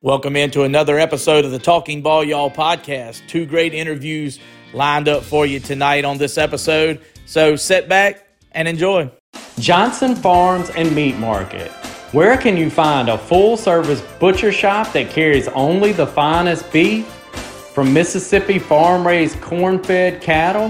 Welcome into another episode of the Talking Ball, Y'all podcast. Two great interviews lined up for you tonight on this episode. So sit back and enjoy. Johnson Farms and Meat Market. Where can you find a full-service butcher shop that carries only the finest beef from Mississippi farm-raised corn-fed cattle?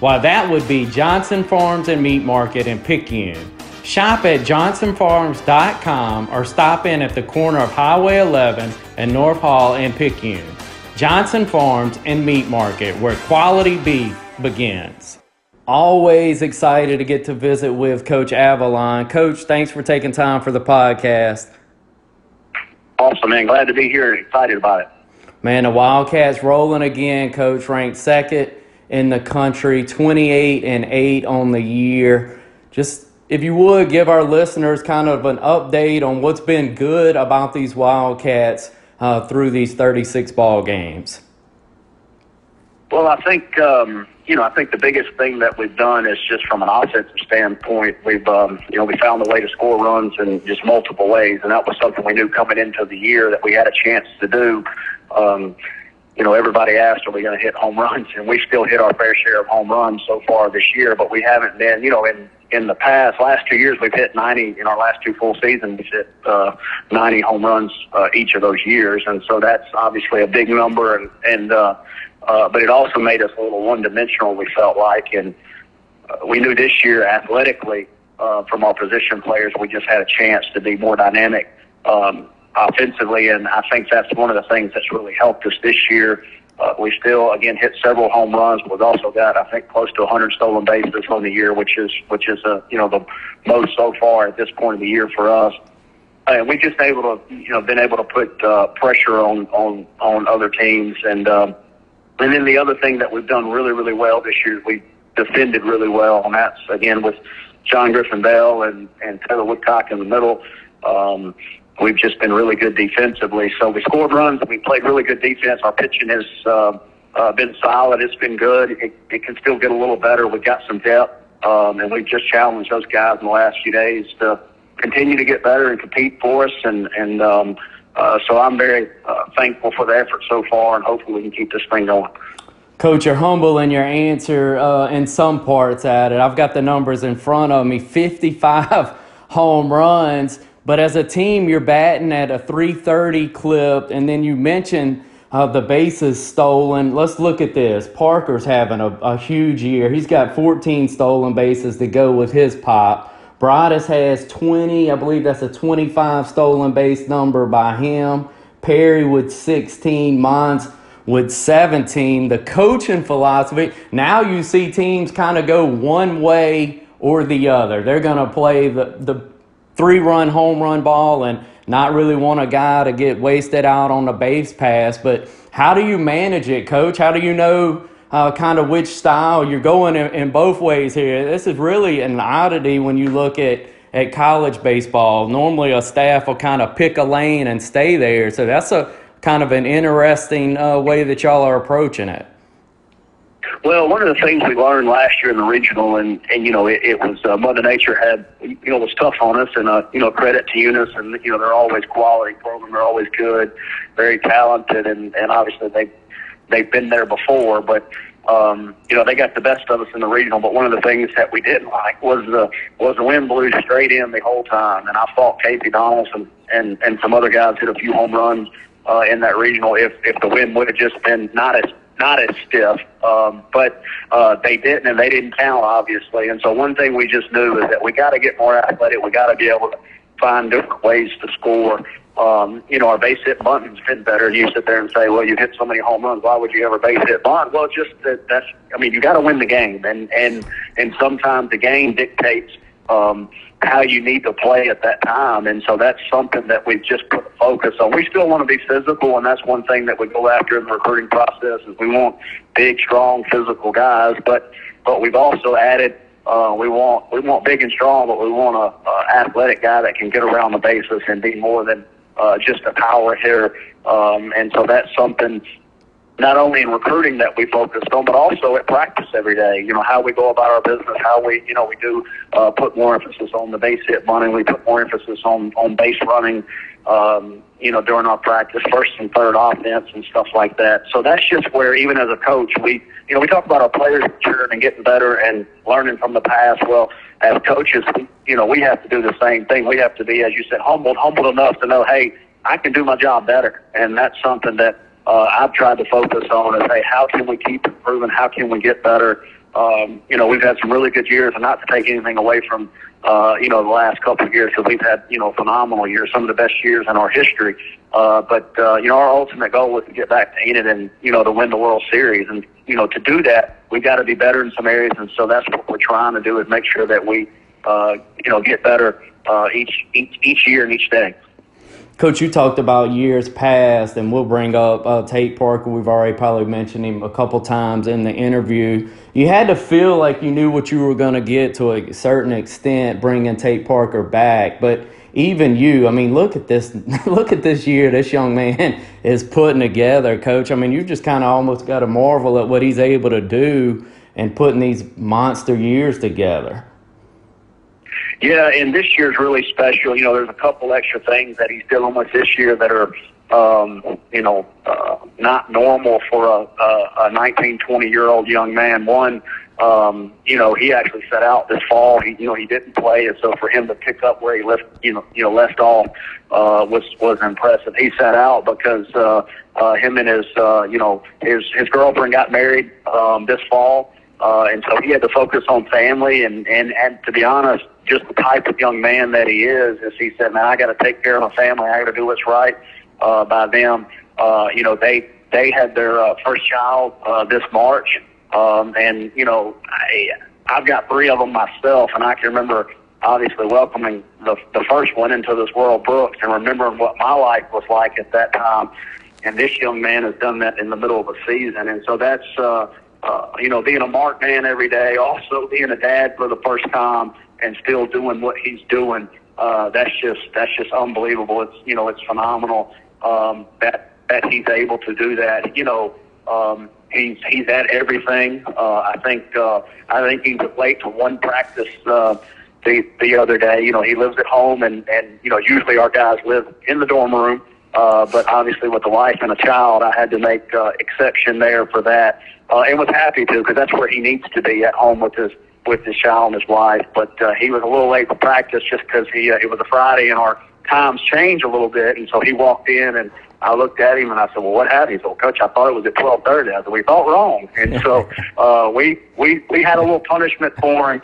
Why, that would be Johnson Farms and Meat Market in Picayune. Shop at johnsonfarms.com or stop in at the corner of Highway 11 and North Hall in Picayune. Johnson Farms and Meat Market, where quality beef begins. Always excited to get to visit with Coach Avalon. Coach, thanks for taking time for the podcast. Awesome, man. Glad to be here and excited about it. Man, the Wildcats rolling again. Coach, ranked second in the country, 28-8 on the year. Just if you would give our listeners kind of an update on what's been good about these Wildcats through these 36 ball games. Well, I think I think the biggest thing that we've done is just from an offensive standpoint, we've we found a way to score runs in just multiple ways, and that was something we knew coming into the year that we had a chance to do. Everybody asked, are we going to hit home runs? And we still hit our fair share of home runs so far this year, but we haven't been, in the past, last 2 years, we've hit 90. In our last two full seasons, we've hit 90 home runs each of those years. And so that's obviously a big number, but it also made us a little one-dimensional, we felt like. And we knew this year, athletically, from our position players, we just had a chance to be more dynamic offensively, and I think that's one of the things that's really helped us this year. We still, again, hit several home runs. We've also got, I think, close to 100 stolen bases on the year, which is the most so far at this point of the year for us. And we just been able to put pressure on other teams. And then the other thing that we've done really, really well this year is we defended really well, and that's again with John Griffin Bell and Taylor Woodcock in the middle. We've just been really good defensively. So we scored runs and we played really good defense. Our pitching has been solid. It's been good. It can still get a little better. We've got some depth, and we've just challenged those guys in the last few days to continue to get better and compete for us. So I'm very thankful for the effort so far, and hopefully we can keep this thing going. Coach, you're humble in your answer in some parts at it. I've got the numbers in front of me, 55 home runs. But as a team, you're batting at a 330 clip, and then you mentioned the bases stolen. Let's look at this. Parker's having a huge year. He's got 14 stolen bases to go with his pop. Broadus has 20. I believe that's a 25 stolen base number by him. Perry with 16. Mons with 17. The coaching philosophy, now you see teams kind of go one way or the other. They're going to play the three-run home run ball and not really want a guy to get wasted out on the base pass. But how do you manage it, Coach? How do you know kind of which style you're going in both ways here? This is really an oddity when you look at college baseball. Normally a staff will kind of pick a lane and stay there. So that's a kind of an interesting way that y'all are approaching it. Well, one of the things we learned last year in the regional, it was Mother Nature had, was tough on us, and, credit to Eunice, and, they're always quality program, they're always good, very talented, and obviously they've been there before, but, they got the best of us in the regional, but one of the things that we didn't like was the wind blew straight in the whole time, and I thought Casey Donaldson and some other guys hit a few home runs in that regional if the wind would have just been not as stiff, but they didn't, and they didn't count, obviously. And so one thing we just knew is that we got to get more athletic. We got to be able to find different ways to score. Our base hit bunting's been better. You sit there and say, well, you hit so many home runs, why would you ever base hit bunt? Well, just you got to win the game. And sometimes the game dictates how you need to play at that time. And so that's something that we've just put a focus on. We still want to be physical, and that's one thing that we go after in the recruiting process is we want big, strong, physical guys. But we've also added we want big and strong, but we want a athletic guy that can get around the bases and be more than just a power hitter. And so that's something not only in recruiting that we focused on, but also at practice every day. You know, how we go about our business, how we, you know, we do put more emphasis on the base hit running. We put more emphasis on base running, you know, during our practice, first and third offense and stuff like that. So that's just where, even as a coach, we, you know, we talk about our players maturing and getting better and learning from the past. Well, as coaches, you know, we have to do the same thing. We have to be, as you said, humbled enough to know, hey, I can do my job better. And that's something that, I've tried to focus on is, hey, how can we keep improving? How can we get better? You know, we've had some really good years, and not to take anything away from, you know, the last couple of years, because we've had, you know, phenomenal years, some of the best years in our history. But you know, our ultimate goal was to get back to Enid and, you know, to win the World Series. And, you know, to do that, we've got to be better in some areas. And so that's what we're trying to do, is make sure that we, you know, get better each year and each day. Coach, you talked about years past, and we'll bring up Tate Parker. We've already probably mentioned him a couple times in the interview. You had to feel like you knew what you were going to get to a certain extent, bringing Tate Parker back. But even you, I mean, look at this year this young man is putting together, Coach. I mean, you just kind of almost got to marvel at what he's able to do and putting these monster years together. Yeah, and this year's really special. You know, there's a couple extra things that he's dealing with this year that are, you know, not normal for a 19, 20-year-old young man. One, you know, he actually set out this fall. He, you know, he didn't play, and so for him to pick up where he left, left off was impressive. He set out because him and his, you know, his girlfriend got married this fall. And so he had to focus on family, and to be honest, just the type of young man that he is, as he said, man, I got to take care of my family. I got to do what's right by them. You know, they had their first child this March, and you know, I've got three of them myself, and I can remember obviously welcoming the first one into this world, Brooks, and remembering what my life was like at that time. And this young man has done that in the middle of a season, and so that's. You know, being a marked man every day, also being a dad for the first time, and still doing what he's doing, that's just unbelievable. It's, you know, it's phenomenal that he's able to do that. You know, he's at everything. I think he was late to one practice the other day. You know, he lives at home, and you know, usually our guys live in the dorm room, but obviously with a wife and a child, I had to make exception there for that. And was happy to, because that's where he needs to be, at home with his child and his wife. But he was a little late to practice just because it was a Friday and our times changed a little bit. And so he walked in, and I looked at him and I said, "Well, what happened?" He said, "Well, Coach, I thought it was at 12:30." I said, "We thought wrong." And so we had a little punishment for him,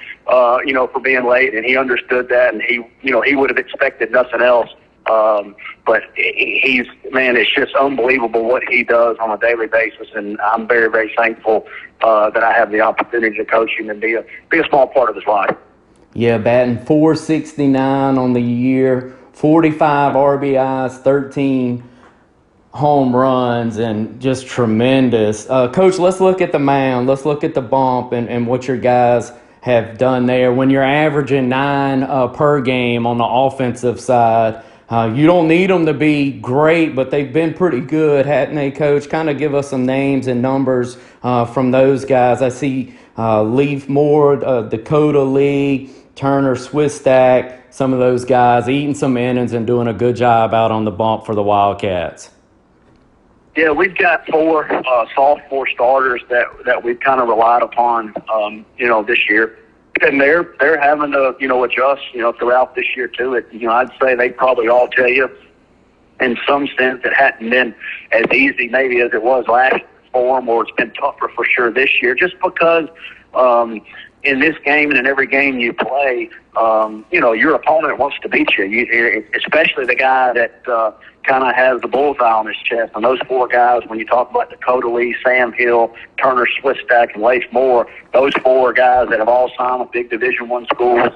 you know, for being late, and he understood that, and he, you know, he would have expected nothing else. But he's, man, it's just unbelievable what he does on a daily basis, and I'm very, very thankful that I have the opportunity to coach him and be a small part of his life. Yeah, batting .469 on the year, 45 RBIs, 13 home runs, and just tremendous. Coach, let's look at the mound. Let's look at the bump and what your guys have done there. When you're averaging 9 per game on the offensive side, you don't need them to be great, but they've been pretty good, hadn't they, Coach? Kind of give us some names and numbers from those guys. I see Lace Moore, Dakota Lee, Turner Swistak, some of those guys eating some innings and doing a good job out on the bump for the Wildcats. Yeah, we've got four sophomore starters that we've kind of relied upon, you know, this year. And they're having to, you know, adjust, you know, throughout this year too. It, you know, I'd say they probably all tell you, in some sense, it hadn't been as easy maybe as it was last for them, or it's been tougher for sure this year, just because in this game and in every game you play, you know, your opponent wants to beat you. Especially the guy that kind of has the bullseye on his chest. And those four guys, when you talk about Dakota Lee, Sam Hill, Turner Swistak, and Lace Moore, those four guys that have all signed with big Division I schools,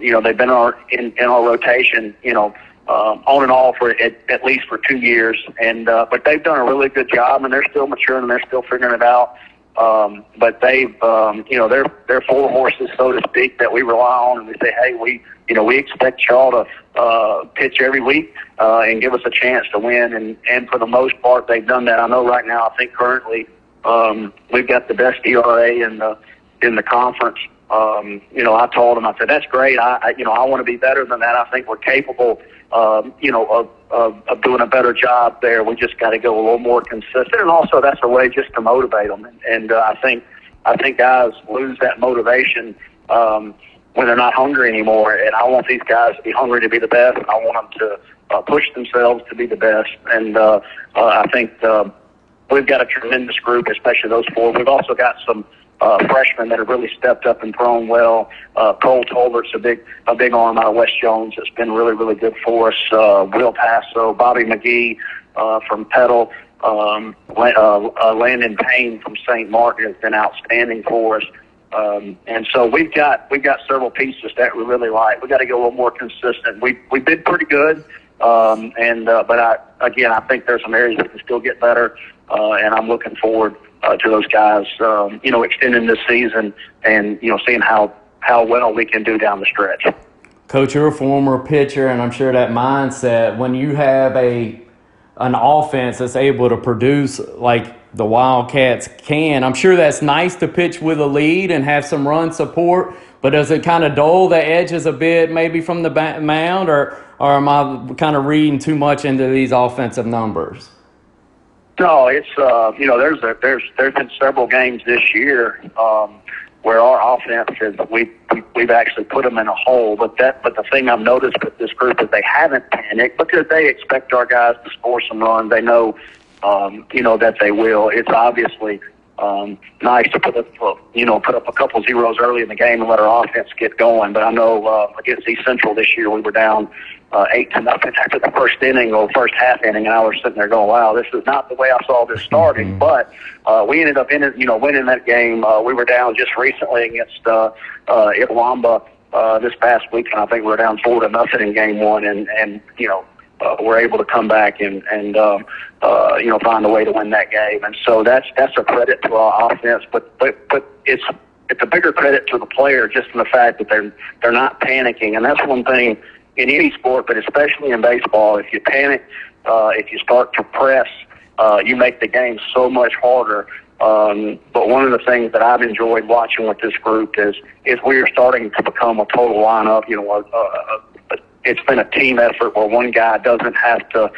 you know, they've been in our rotation, you know, on and off for at least for 2 years. And but they've done a really good job, and they're still maturing, and they're still figuring it out. But they've, they're four horses, so to speak, that we rely on, and we say, hey, we expect y'all to pitch every week and give us a chance to win. And for the most part, they've done that. I know right now, I think currently we've got the best ERA in the conference. I told them, I said, that's great. I want to be better than that. I think we're capable, of doing a better job there. We just got to go a little more consistent. And also that's a way just to motivate them. And I think guys lose that motivation, when they're not hungry anymore. And I want these guys to be hungry to be the best. I want them to push themselves to be the best. And, I think, we've got a tremendous group, especially those four. We've also got some, freshmen that have really stepped up and thrown well. Cole Tolbert's a big arm out of West Jones that's been really, really good for us. Will Passo, Bobby McGee from Peddle, Landon Payne from St. Martin has been outstanding for us. And so we've got several pieces that we really like. We've got to go a little more consistent. We've been pretty good. But I think there's some areas we can still get better. And I'm looking forward to those guys, extending this season and, seeing how well we can do down the stretch. Coach, you're a former pitcher, and I'm sure that mindset, when you have an offense that's able to produce like the Wildcats can, I'm sure that's nice to pitch with a lead and have some run support, but does it kind of dull the edges a bit maybe from the mound, or am I kind of reading too much into these offensive numbers? No, it's there's been several games this year where our offense is we've actually put them in a hole. But the thing I've noticed with this group is they haven't panicked because they expect our guys to score some runs. They know that they will. It's obviously nice to put up a couple zeros early in the game and let our offense get going. But I know against East Central this year we were down 8-0 after the first inning or first half inning, and I was sitting there going, wow, this is not the way I saw this starting. But we ended up winning that game. We were down just recently against Itawamba this past week, and I think we were down 4-0 in game one, and we're able to come back and find a way to win that game. And so that's a credit to our offense, but it's a bigger credit to the player just in the fact that they're not panicking. And that's one thing in any sport, but especially in baseball, if you panic, if you start to press, you make the game so much harder. But one of the things that I've enjoyed watching with this group is we're starting to become a total lineup. It's been a team effort where one guy doesn't have to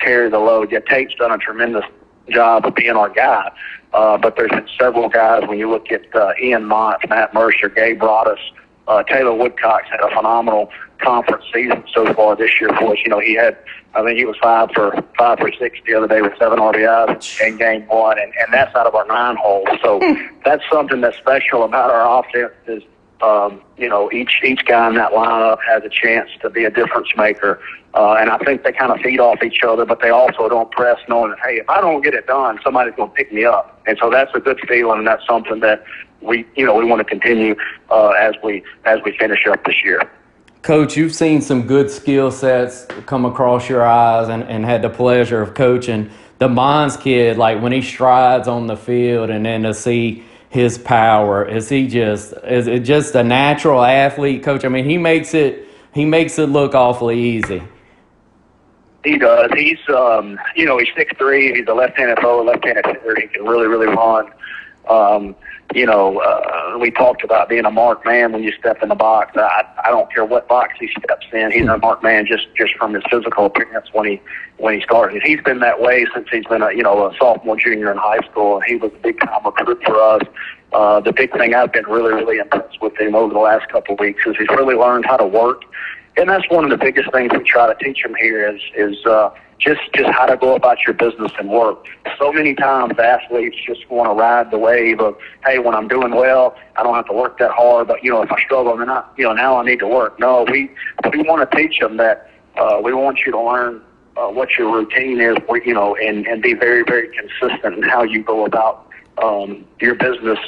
carry the load. Yeah, Tate's done a tremendous job of being our guy, but there's been several guys. When you look at Ian Mons, Matt Mercer, Gabe Broaddus, Taylor Woodcock's had a phenomenal conference season so far this year for us. He was 5 for 6 the other day with 7 RBIs in game one, and that's out of our 9 hole. So that's something that's special about our offense is, each guy in that lineup has a chance to be a difference maker. And I think they kind of feed off each other, but they also don't press knowing that, hey, if I don't get it done, somebody's going to pick me up. And so that's a good feeling, and that's something that we want to continue as we finish up this year. Coach, you've seen some good skill sets come across your eyes and had the pleasure of coaching the Mons kid. Like when he strides on the field and then to see his power, is it just a natural athlete, Coach? I mean, he makes it look awfully easy. He does. He's he's 6'3". He's a left-handed thrower, left-handed hitter. He can really, really run. We talked about being a marked man when you step in the box. I don't care what box he steps in. He's a marked man just from his physical appearance when he started. He's been that way since he's been a sophomore, junior in high school, and he was a big time recruit for us. The big thing I've been really, really impressed with him over the last couple of weeks is he's really learned how to work. And that's one of the biggest things we try to teach him here is just how to go about your business and work. So many times athletes just want to ride the wave of, hey, when I'm doing well, I don't have to work that hard, but, if I struggle, then now I need to work. No, we want to teach them that we want you to learn what your routine is, and be very, very consistent in how you go about your business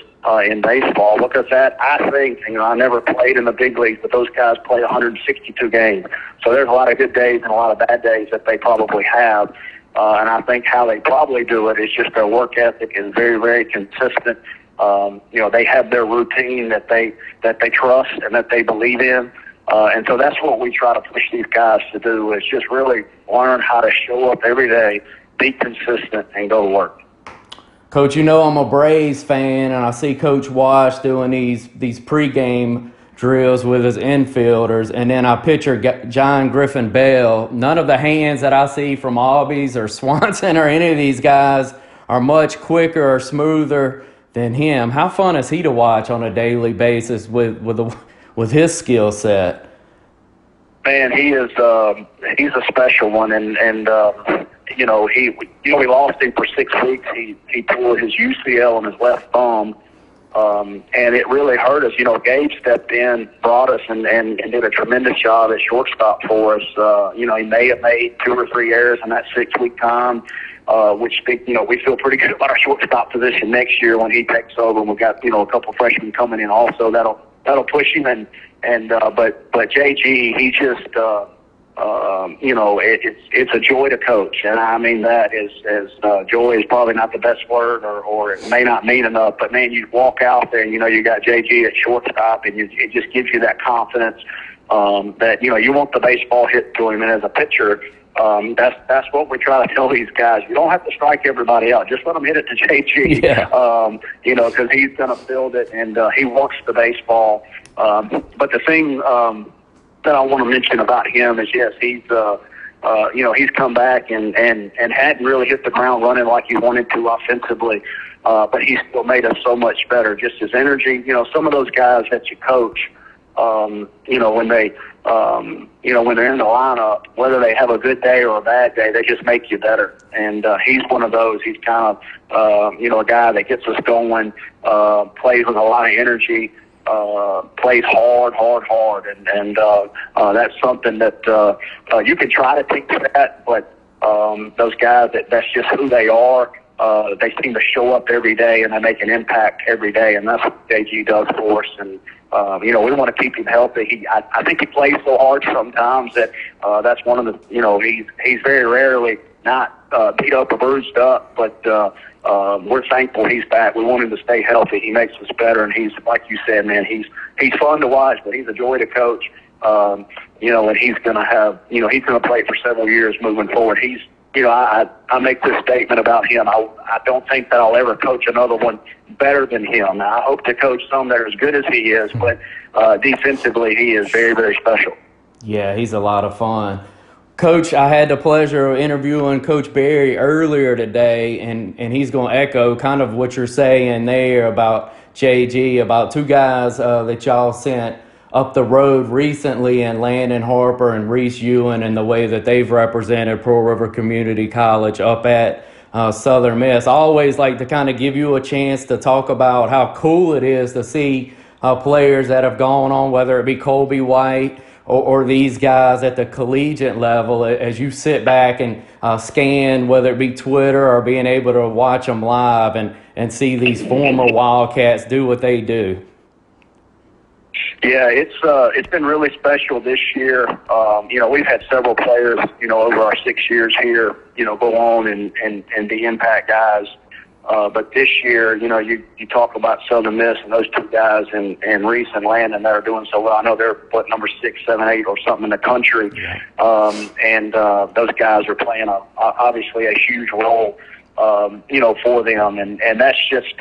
in baseball, because that, I think, I never played in the big leagues, but those guys play 162 games. So there's a lot of good days and a lot of bad days that they probably have. And I think how they probably do it is just their work ethic is very, very consistent. You know, they have their routine that they trust and that they believe in. And so that's what we try to push these guys to do, is just really learn how to show up every day, be consistent, and go to work. Coach, you know I'm a Braves fan, and I see Coach Wash doing these pregame drills with his infielders, and then I picture John Griffin Bell. None of the hands that I see from Albies or Swanson or any of these guys are much quicker or smoother than him. How fun is he to watch on a daily basis with his skill set? Man, he is he's a special one, and you know, we lost him for 6 weeks. He tore his UCL on his left thumb, and it really hurt us. You know, Gabe stepped in, brought us, and did a tremendous job at shortstop for us. You know, he may have made 2 or 3 errors in that 6-week time, which, you know, we feel pretty good about our shortstop position next year when he takes over, and we've got, you know, a couple of freshmen coming in also that'll push him. But JG, he just. You know, it's a joy to coach, and I mean that is joy is probably not the best word, or it may not mean enough. But man, you walk out there and you know you got JG at shortstop, and it just gives you that confidence that you know you want the baseball hit to him. And as a pitcher, that's what we try to tell these guys: you don't have to strike everybody out; just let them hit it to JG. Yeah. You know, because he's going to field it, and he wants the baseball. But the thing. That I want to mention about him is, yes, he's you know, he's come back and hadn't really hit the ground running like he wanted to offensively, but he still made us so much better. Just his energy, you know, some of those guys that you coach, you know, when they, you know, when they're in the lineup, whether they have a good day or a bad day, they just make you better. And he's one of those. He's kind of, you know, a guy that gets us going, plays with a lot of energy. Plays hard, and that's something that you can try to teach that, but those guys, that's just who they are. They seem to show up every day, and they make an impact every day, and that's what JG does for us. And you know, we want to keep him healthy. I think he plays so hard sometimes that that's one of the, you know, he's very rarely not beat up or bruised up, but. We're thankful he's back. We want him to stay healthy. He makes us better, and he's, like you said, man, he's fun to watch, but he's a joy to coach. You know, and he's going to have, you know, he's going to play for several years moving forward. He's, you know, I make this statement about him. I don't think that I'll ever coach another one better than him. Now, I hope to coach some that are as good as he is, but defensively he is very, very special. Yeah, he's a lot of fun. Coach, I had the pleasure of interviewing Coach Barry earlier today, and he's going to echo kind of what you're saying there about JG, about two guys that y'all sent up the road recently, and Landon Harper and Reese Ewing, and the way that they've represented Pearl River Community College up at Southern Miss. I always like to kind of give you a chance to talk about how cool it is to see players that have gone on, whether it be Colby White, or these guys at the collegiate level, as you sit back and scan, whether it be Twitter or being able to watch them live and see these former Wildcats do what they do. Yeah, it's been really special this year. You know, we've had several players, you know, over our 6 years here, you know, go on and be impact guys. But this year, you know, you talk about Southern Miss and those two guys and Reese and Landon that are doing so well. I know they're, what, number 6, 7, 8 or something in the country. Yeah. And those guys are playing, obviously, a huge role, you know, for them. And that's just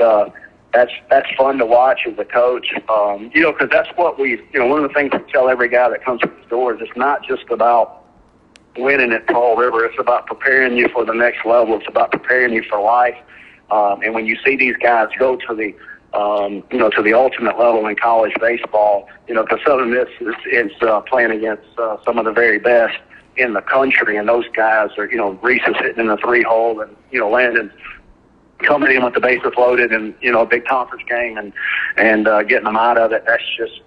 that's fun to watch as a coach, you know, because that's what we, you know, one of the things we tell every guy that comes through the door is it's not just about winning at Pearl River. It's about preparing you for the next level. It's about preparing you for life. And when you see these guys go to the, you know, to the ultimate level in college baseball, you know, because Southern Miss is playing against some of the very best in the country, and those guys are, you know, Reese is hitting in the 3-hole, and you know, Landon's coming in with the bases loaded, and you know, a big conference game, and getting them out of it. That's just.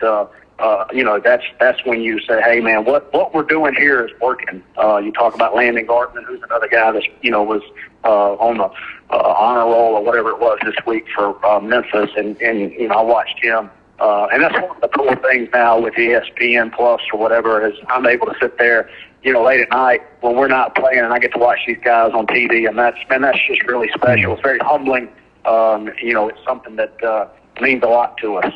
You know, that's when you say, hey, man, what we're doing here is working. You talk about Landon Gartman, who's another guy that, you know, was on the honor roll or whatever it was this week for Memphis. And, you know, I watched him And that's one of the cool things now with ESPN Plus or whatever, is I'm able to sit there, you know, late at night when we're not playing, and I get to watch these guys on TV, and that's just really special. It's very humbling. You know, it's something that means a lot to us.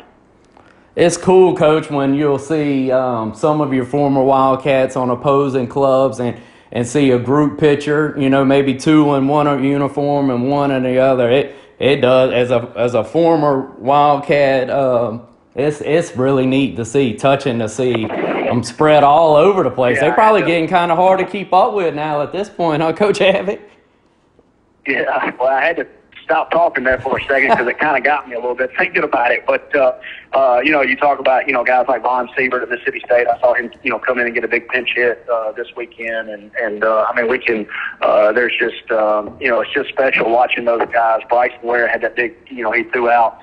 It's cool, Coach, when you'll see some of your former Wildcats on opposing clubs and see a group picture, you know, maybe two in one uniform and one in the other. It does. As a former Wildcat, it's really neat to see, touching to see them spread all over the place. Yeah, they're probably getting kind of hard to keep up with now at this point, huh, Coach Abbott? Yeah, well, I had to stop talking there for a second because it kind of got me a little bit thinking about it. But, you know, you talk about, you know, guys like Von Siebert at Mississippi State. I saw him, you know, come in and get a big pinch hit this weekend. And I mean, we can there's just, you know, it's just special watching those guys. Bryson Ware had that big, you know, he threw out,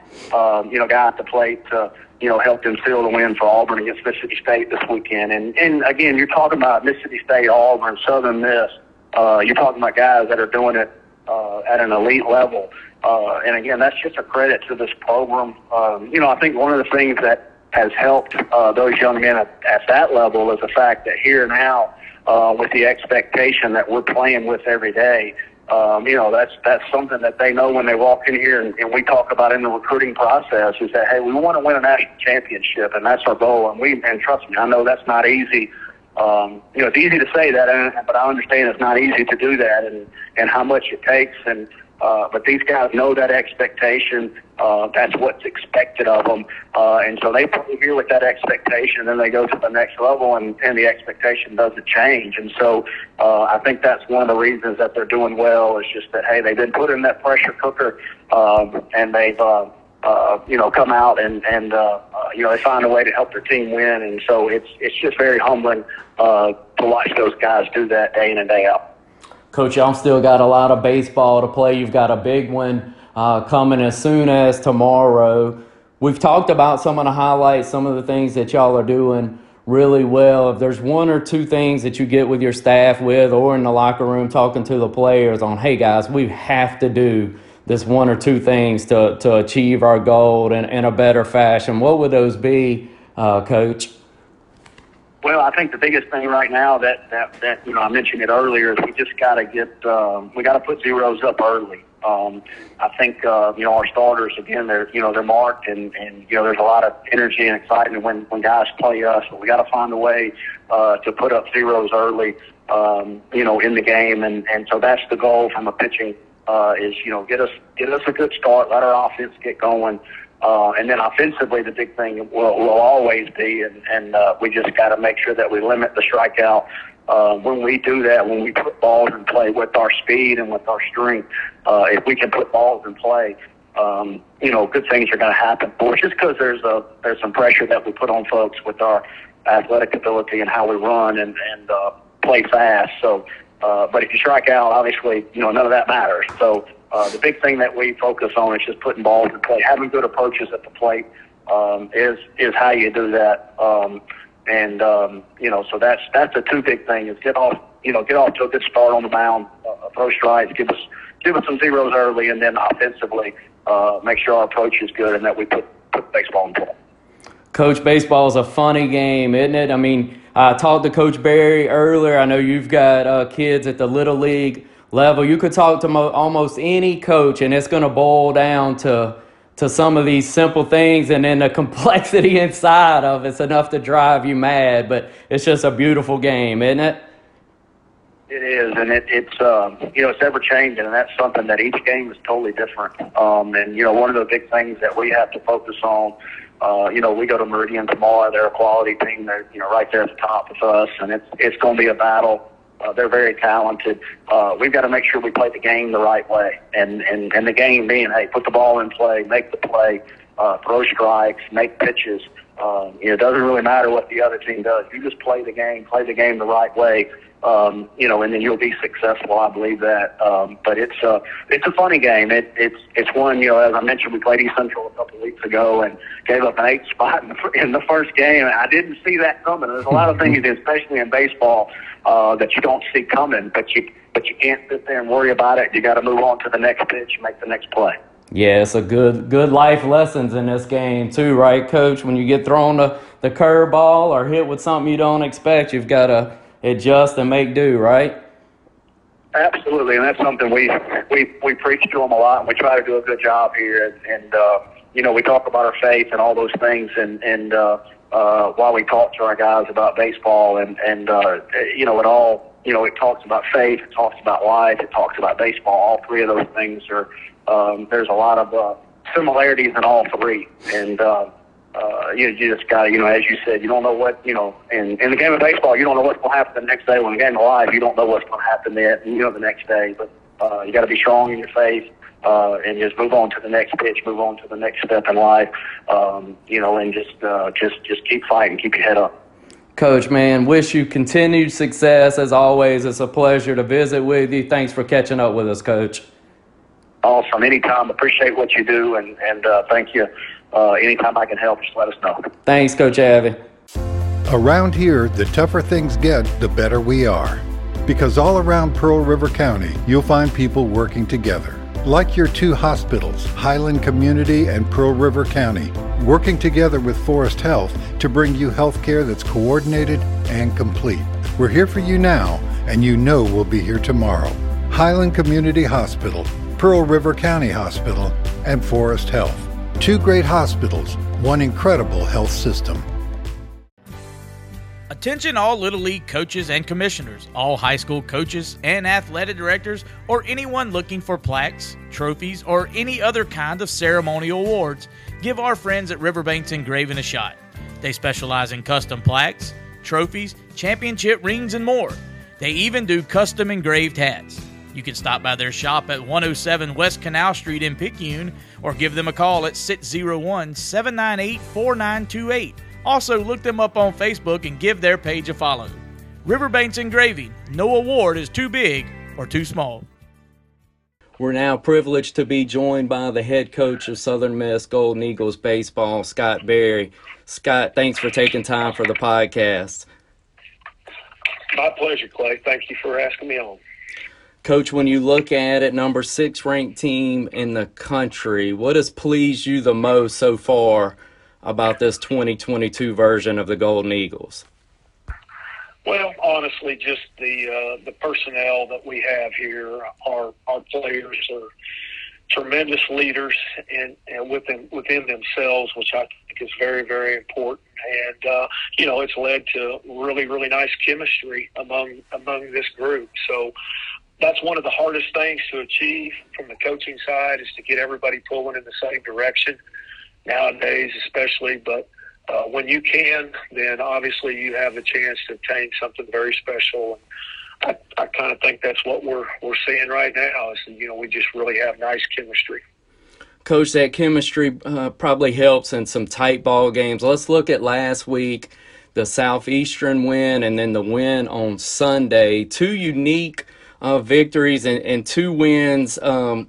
you know, guy at the plate to, you know, helped him seal the win for Auburn against Mississippi State this weekend. And again, you're talking about Mississippi State, Auburn, Southern Miss. You're talking about guys that are doing it at an elite level. And again, that's just a credit to this program. You know, I think one of the things that has helped those young men at that level is the fact that here now, with the expectation that we're playing with every day, you know, that's something that they know when they walk in here, and we talk about in the recruiting process is that, hey, we want to win a national championship, and that's our goal. And trust me, I know that's not easy. You know, it's easy to say that, but I understand it's not easy to do that, and how much it takes. But these guys know that expectation. That's what's expected of them, and so they play here with that expectation. And then they go to the next level, and the expectation doesn't change. And so I think that's one of the reasons that they're doing well. Is just that, hey, they've been put in that pressure cooker, and they've. You know, come out and you know, they find a way to help their team win. And so it's just very humbling to watch those guys do that day in and day out. Coach, y'all still got a lot of baseball to play. You've got a big one coming as soon as tomorrow. We've talked about some of the highlights, some of the things that y'all are doing really well. If there's one or two things that you get with your staff with or in the locker room talking to the players on, hey, guys, we have to do this one or two things to achieve our goal in a better fashion, what would those be, Coach? Well, I think the biggest thing right now that you know, I mentioned it earlier, is we just got to get we got to put zeros up early. I think you know, our starters, again, they're marked, and you know, there's a lot of energy and excitement when guys play us, but we got to find a way to put up zeros early, you know, in the game, and so that's the goal from a pitching. Is, you know, get us a good start, let our offense get going, and then offensively the big thing will always be, and we just got to make sure that we limit the strikeout. When we do that, when we put balls in play with our speed and with our strength, if we can put balls in play, you know, good things are going to happen. But just because there's some pressure that we put on folks with our athletic ability and how we run and play fast, so. But if you strike out, obviously, you know, none of that matters. So the big thing that we focus on is just putting balls in play. Having good approaches at the plate is how you do that. You know, so that's the two big things: is get off to a good start on the mound, throw strides, give us some zeros early, and then offensively make sure our approach is good and that we put baseball in play. Coach, baseball is a funny game, isn't it? I mean, I talked to Coach Barry earlier. I know you've got kids at the Little League level. You could talk to almost any coach, and it's going to boil down to some of these simple things, and then the complexity inside of it's enough to drive you mad. But it's just a beautiful game, isn't it? It is, and it's you know, it's ever changing, and that's something that each game is totally different. And you know, one of the big things that we have to focus on. You know, we go to Meridian tomorrow. They're a quality team. They're, you know, right there at the top with us, and it's going to be a battle. They're very talented. We've got to make sure we play the game the right way, and the game being, hey, put the ball in play, make the play, throw strikes, make pitches. You know, it doesn't really matter what the other team does. You just play the game the right way. You know, and then you'll be successful. I believe that. But it's a funny game. It's one, you know, as I mentioned, we played East Central a couple of weeks ago and gave up an 8th spot in the first game. I didn't see that coming. There's a lot of things, especially in baseball, that you don't see coming, but you can't sit there and worry about it. You got to move on to the next pitch and make the next play. Yeah, it's a good life lessons in this game too, right, Coach? When you get thrown the curveball or hit with something you don't expect, you've got to adjust and make do, right? Absolutely, and that's something we preach to them a lot, and we try to do a good job here. And we talk about our faith and all those things, and while we talk to our guys about baseball, and it all, it talks about faith, it talks about life, it talks about baseball. All three of those things are there's a lot of similarities in all three, and you just got to, as you said, you don't know what, in the game of baseball, you don't know what's going to happen the next day. When the game of life, you don't know what's going to happen there, the next day. But you got to be strong in your faith and just move on to the next pitch, move on to the next step in life, and just keep fighting, keep your head up. Coach, man, wish you continued success. As always, it's a pleasure to visit with you. Thanks for catching up with us, Coach. Awesome. Anytime. Appreciate what you do, and thank you. Anytime I can help, just let us know. Thanks, Coach Avi. Around here, the tougher things get, the better we are. Because all around Pearl River County, you'll find people working together. Like your two hospitals, Highland Community and Pearl River County, working together with Forest Health to bring you health care that's coordinated and complete. We're here for you now, and you know we'll be here tomorrow. Highland Community Hospital, Pearl River County Hospital, and Forest Health. Two great hospitals, one incredible health system. Attention all Little League coaches and commissioners, all high school coaches and athletic directors, or anyone looking for plaques, trophies, or any other kind of ceremonial awards, give our friends at Riverbanks Engraving a shot. They specialize in custom plaques, trophies, championship rings, and more. They even do custom engraved hats. You can stop by their shop at 107 West Canal Street in Picayune or give them a call at 601-798-4928. Also, look them up on Facebook and give their page a follow. Riverbanks Engraving. No award is too big or too small. We're now privileged to be joined by the head coach of Southern Miss Golden Eagles baseball, Scott Berry. Scott, thanks for taking time for the podcast. My pleasure, Clay. Thank you for asking me on. Coach, when you look at it, number 6 ranked team in the country, what has pleased you the most so far about this 2022 version of the Golden Eagles? Well, honestly, just the personnel that we have here. Our players are tremendous leaders and within themselves, which I think is very, very important. And it's led to really, really nice chemistry among this group. So, that's one of the hardest things to achieve from the coaching side is to get everybody pulling in the same direction nowadays, especially. But when you can, then obviously you have the chance to attain something very special. And I kind of think that's what we're seeing right now is, we just really have nice chemistry. Coach, that chemistry probably helps in some tight ball games. Let's look at last week, the Southeastern win and then the win on Sunday. Two unique victories and two wins, kind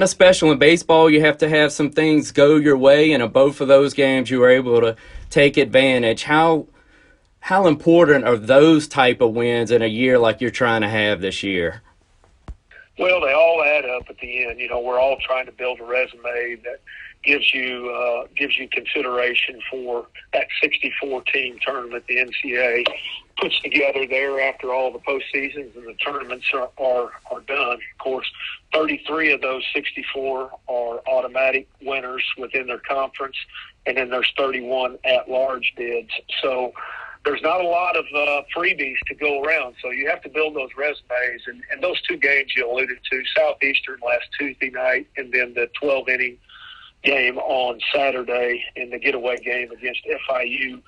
of special in baseball. You have to have some things go your way, and in both of those games you were able to take advantage. How important are those type of wins in a year like you're trying to have this year? Well, they all add up at the end. We're all trying to build a resume that gives you consideration for that 64-team tournament the NCAA puts together there after all the postseasons and the tournaments are done. Of course, 33 of those 64 are automatic winners within their conference, and then there's 31 at-large bids. So there's not a lot of freebies to go around, so you have to build those resumes. And those two games you alluded to, Southeastern last Tuesday night and then the 12-inning game on Saturday and the getaway game against FIU,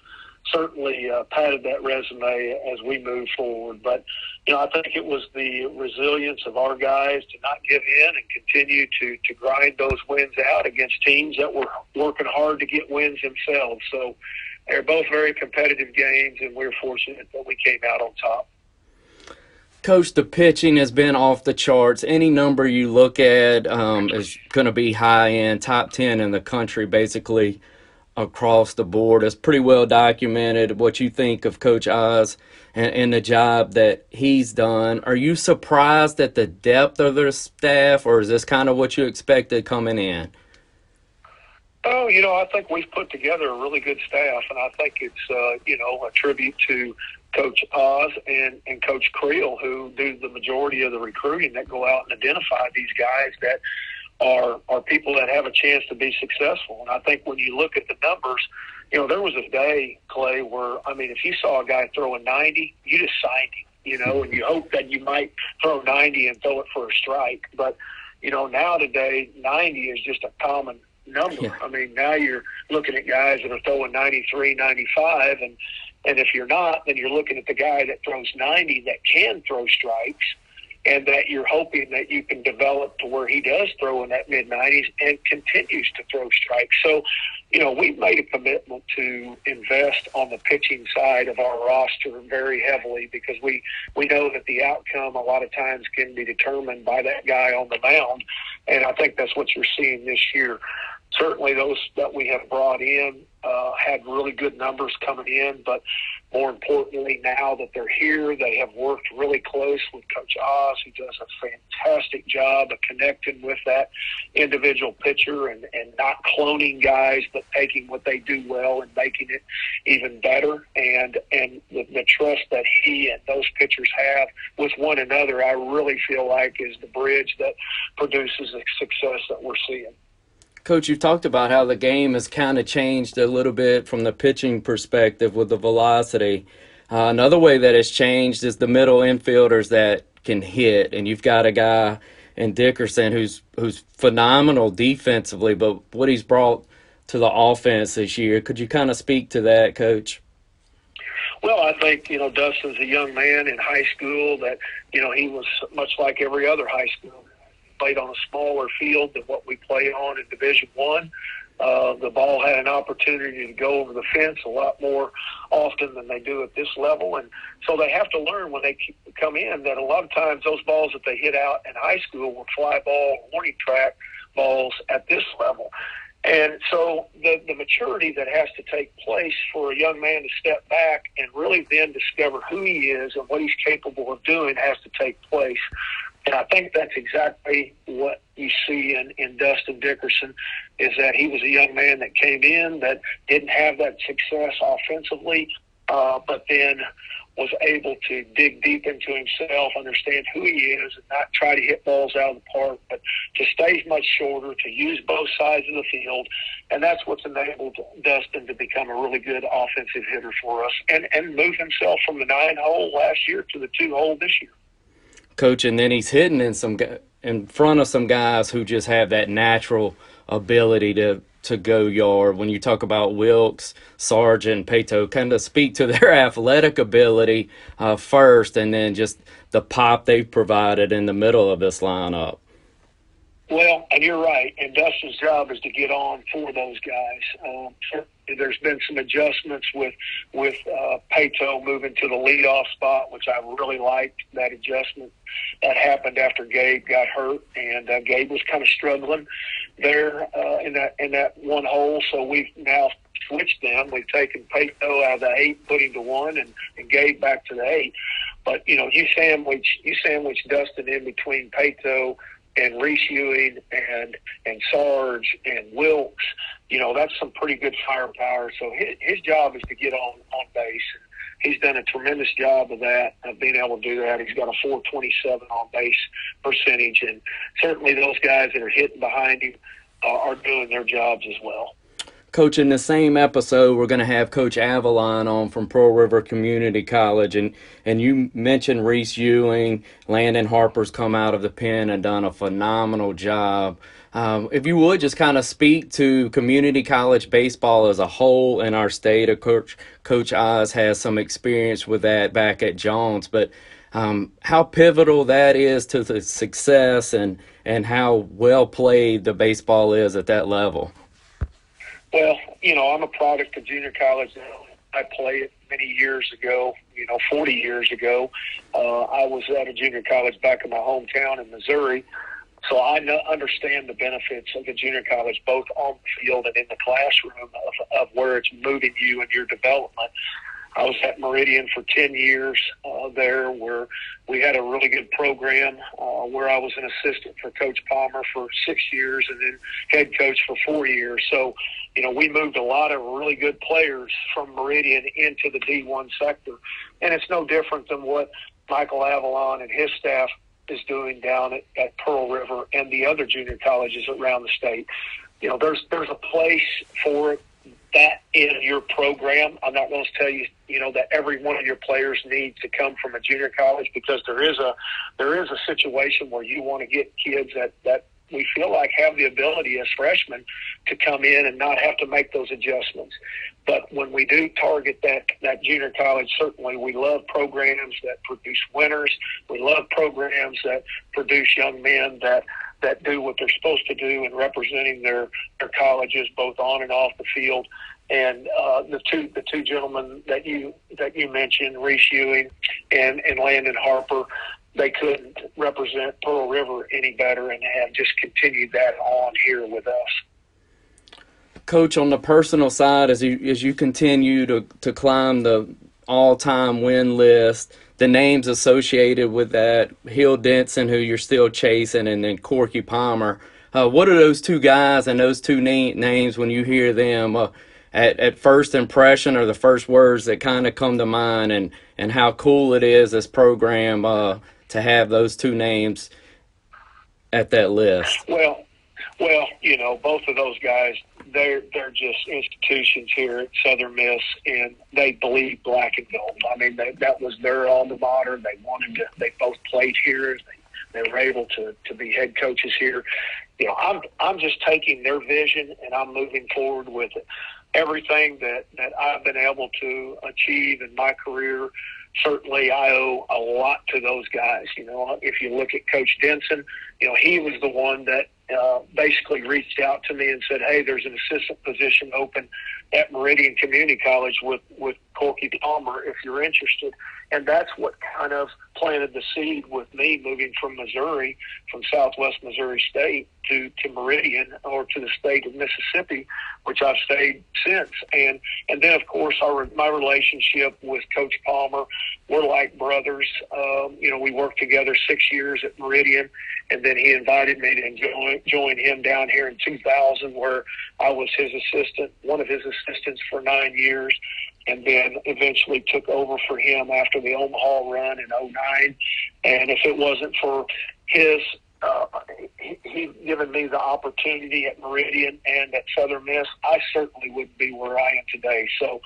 certainly padded that resume as we move forward. But, I think it was the resilience of our guys to not give in and continue to grind those wins out against teams that were working hard to get wins themselves. So they're both very competitive games, and we're fortunate that we came out on top. Coach, the pitching has been off the charts. Any number you look at is going to be high end, top 10 in the country, basically. across the board. It's pretty well documented what you think of Coach Oz and the job that he's done. Are you surprised at the depth of their staff, or is this kind of what you expected coming in? Oh, you know, I think we've put together a really good staff, and I think it's, you know, a tribute to Coach Oz and Coach Creel, who do the majority of the recruiting, that go out and identify these guys that are people that have a chance to be successful. And I think when you look at the numbers, you know, there was a day, Clay, where, I mean, if you saw a guy throwing 90, you just signed him, you know, and you hope that you might throw 90 and throw it for a strike. But, you know, now today, 90 is just a common number. Yeah. I mean, now you're looking at guys that are throwing 93, 95, and if you're not, then you're looking at the guy that throws 90 that can throw strikes, and that you're hoping that you can develop to where he does throw in that mid-90s and continues to throw strikes. So, you know, we've made a commitment to invest on the pitching side of our roster very heavily, because we know that the outcome a lot of times can be determined by that guy on the mound, and I think that's what you're seeing this year. Certainly those that we have brought in had really good numbers coming in, but more importantly, now that they're here, they have worked really close with Coach Oz, who does a fantastic job of connecting with that individual pitcher and not cloning guys, but taking what they do well and making it even better. And the trust that he and those pitchers have with one another, I really feel like is the bridge that produces the success that we're seeing. Coach, you've talked about how the game has kind of changed a little bit from the pitching perspective with the velocity. Another way that it's changed is the middle infielders that can hit, and you've got a guy in Dickerson who's phenomenal defensively, but what he's brought to the offense this year. Could you kind of speak to that, Coach? Well, I think, you know, Dustin's a young man in high school that, you know, he was much like every other high school. Played on a smaller field than what we play on in Division I. The ball had an opportunity to go over the fence a lot more often than they do at this level. And so they have to learn when they come in that a lot of times those balls that they hit out in high school were fly ball, warning track balls at this level. And so the maturity that has to take place for a young man to step back and really then discover who he is and what he's capable of doing has to take place. And I think that's exactly what you see in Dustin Dickerson, is that he was a young man that came in that didn't have that success offensively, but then was able to dig deep into himself, understand who he is, and not try to hit balls out of the park, but to stay much shorter, to use both sides of the field. And that's what's enabled Dustin to become a really good offensive hitter for us and move himself from the 9-hole last year to the 2-hole this year. Coach, and then he's hitting in front of some guys who just have that natural ability to go yard. When you talk about Wilkes, Sarge, and Peyto, kind of speak to their athletic ability first, and then just the pop they've provided in the middle of this lineup. Well, and you're right, and Dustin's job is to get on for those guys. There's been some adjustments with Peyto moving to the leadoff spot, which I really liked, that adjustment that happened after Gabe got hurt, and Gabe was kind of struggling there in that one hole. So we've now switched them. We've taken Peyto out of the 8, put him to 1, and Gabe back to the 8. But you know, you sandwich Dustin in between Peyto and Reese Ewing and Sarge and Wilkes, you know, that's some pretty good firepower. So his job is to get on base. He's done a tremendous job of that, of being able to do that. He's got a 427 on base percentage, and certainly those guys that are hitting behind him are doing their jobs as well. Coach, in the same episode, we're going to have Coach Avalon on from Pearl River Community College, and you mentioned Reese Ewing. Landon Harper's come out of the pen and done a phenomenal job. If you would, just kind of speak to community college baseball as a whole in our state. Of course, Coach Oz has some experience with that back at Jones, but how pivotal that is to the success and how well played the baseball is at that level. Well, you know, I'm a product of junior college. I played it many years ago, you know, 40 years ago. I was at a junior college back in my hometown in Missouri, So I understand the benefits of the junior college, both on the field and in the classroom, of where it's moving you and your development. I was at Meridian for 10 years there, where we had a really good program, where I was an assistant for Coach Palmer for 6 years and then head coach for 4 years. So, you know, we moved a lot of really good players from Meridian into the D1 sector. And it's no different than what Michael Avalon and his staff is doing down at Pearl River and the other junior colleges around the state. You know, there's a place for it. That in your program, I'm not going to tell you, you know, that every one of your players needs to come from a junior college, because there is a situation where you want to get kids that we feel like have the ability as freshmen to come in and not have to make those adjustments. But when we do target that junior college, certainly we love programs that produce winners. We love programs that produce young men that do what they're supposed to do in representing their colleges, both on and off the field. And the two gentlemen that you mentioned, Reese Ewing and Landon Harper, they couldn't represent Pearl River any better and have just continued that on here with us. Coach, on the personal side, as you continue to climb the all-time win list, the names associated with that, Hill Denson, who you're still chasing, and then Corky Palmer. What are those two guys and those two names when you hear them at first impression, or the first words that kind of come to mind, and how cool it is, this program, to have those two names at that list? Well, you know, both of those guys, they're just institutions here at Southern Miss, and they believe black and gold. I mean, that was their alma mater. They both played here. They were able to be head coaches here. You know, I'm just taking their vision and I'm moving forward with it. Everything that I've been able to achieve in my career, certainly I owe a lot to those guys. You know, if you look at Coach Denson, you know, he was the one that basically reached out to me and said, hey, there's an assistant position open at Meridian Community College with Corky Palmer if you're interested. And that's what kind of planted the seed with me moving from Missouri, from Southwest Missouri State to Meridian, or to the state of Mississippi, which I've stayed since. And then, of course, my relationship with Coach Palmer, we're like brothers. You know, we worked together 6 years at Meridian, and then he invited me to join him down here in 2000, where I was his assistant, one of his assistants for 9 years, and then eventually took over for him after the Omaha run in 2009. And if it wasn't for his he'd given me the opportunity at Meridian and at Southern Miss, I certainly wouldn't be where I am today. So,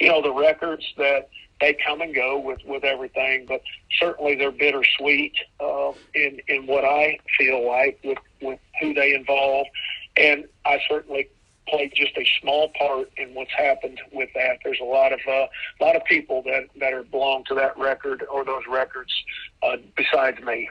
you know, the records that they come and go with everything, but certainly they're bittersweet in what I feel like with who they involve. And I certainly played just a small part in what's happened with that. There's a lot of people that are belong to that record or those records besides me.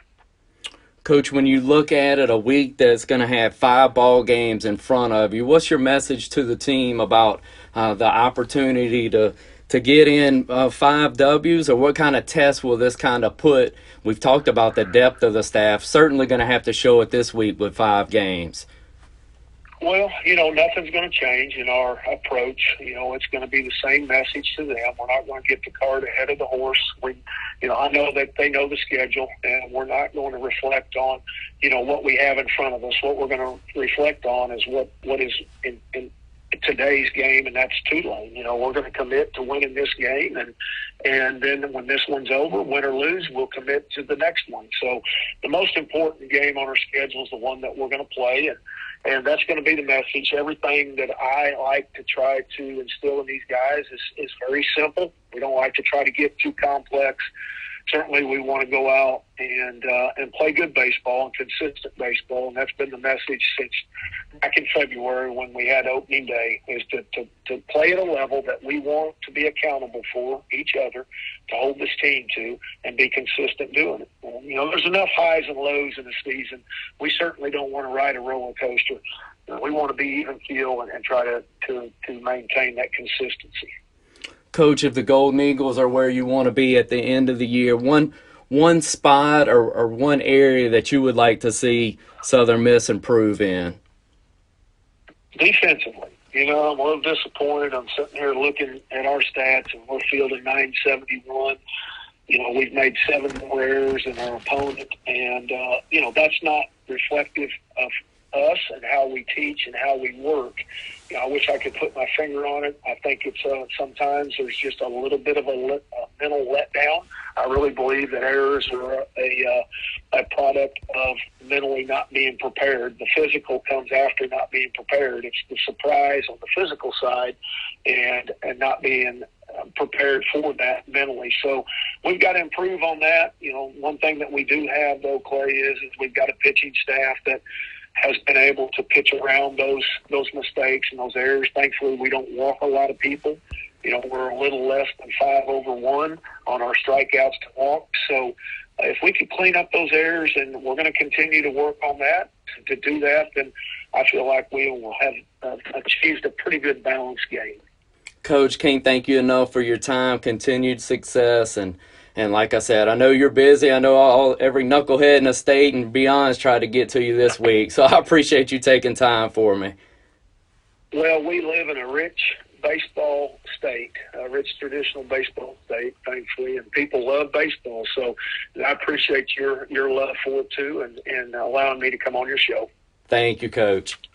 Coach, when you look at it, a week that's going to have 5 ball games in front of you, what's your message to the team about the opportunity to get in 5 W's, or what kind of test will this kind of put? We've talked about the depth of the staff, certainly going to have to show it this week with 5 games. Well, you know, nothing's going to change in our approach. You know, it's going to be the same message to them. We're not going to get the cart ahead of the horse. You know, I know that they know the schedule, and we're not going to reflect on, you know, what we have in front of us. What we're going to reflect on is what is in today's game, and that's Tulane. You know, we're going to commit to winning this game, and then when this one's over, win or lose, we'll commit to the next one. So the most important game on our schedule is the one that we're going to play, and that's going to be the message. Everything that I like to try to instill in these guys is very simple. We don't like to try to get too complex. Certainly we want to go out and play good baseball and consistent baseball, and that's been the message since back in February when we had opening day, is to play at a level that we want to be accountable for each other, to hold this team to, and be consistent doing it. And, you know, there's enough highs and lows in the season. We certainly don't want to ride a roller coaster. We want to be even keel and try to maintain that consistency. Coach, if the Golden Eagles are where you want to be at the end of the year, one one spot or one area that you would like to see Southern Miss improve in? Defensively. You know, I'm a little disappointed. I'm sitting here looking at our stats, and we're fielding 971. You know, we've made 7 more errors than our opponent, and, you know, that's not reflective of us and how we teach and how we work. You know, I wish I could put my finger on it. I think it's sometimes there's just a little bit of a mental letdown. I really believe that errors are a product of mentally not being prepared. The physical comes after not being prepared. It's the surprise on the physical side and not being prepared for that mentally. So we've got to improve on that. You know, one thing that we do have, though, Clay, is we've got a pitching staff that has been able to pitch around those mistakes and those errors. Thankfully, we don't walk a lot of people. You know, we're a little less than 5/1 on our strikeouts to walk. So if we could clean up those errors, and we're going to continue to work on that, to do that, then I feel like we will have achieved a pretty good balanced game. Coach, can't thank you enough for your time, continued success, and like I said, I know you're busy. I know every knucklehead in the state and beyond tried to get to you this week. So I appreciate you taking time for me. Well, we live in a rich baseball state, a rich traditional baseball state, thankfully, and people love baseball. So I appreciate your love for it, too, and allowing me to come on your show. Thank you, Coach.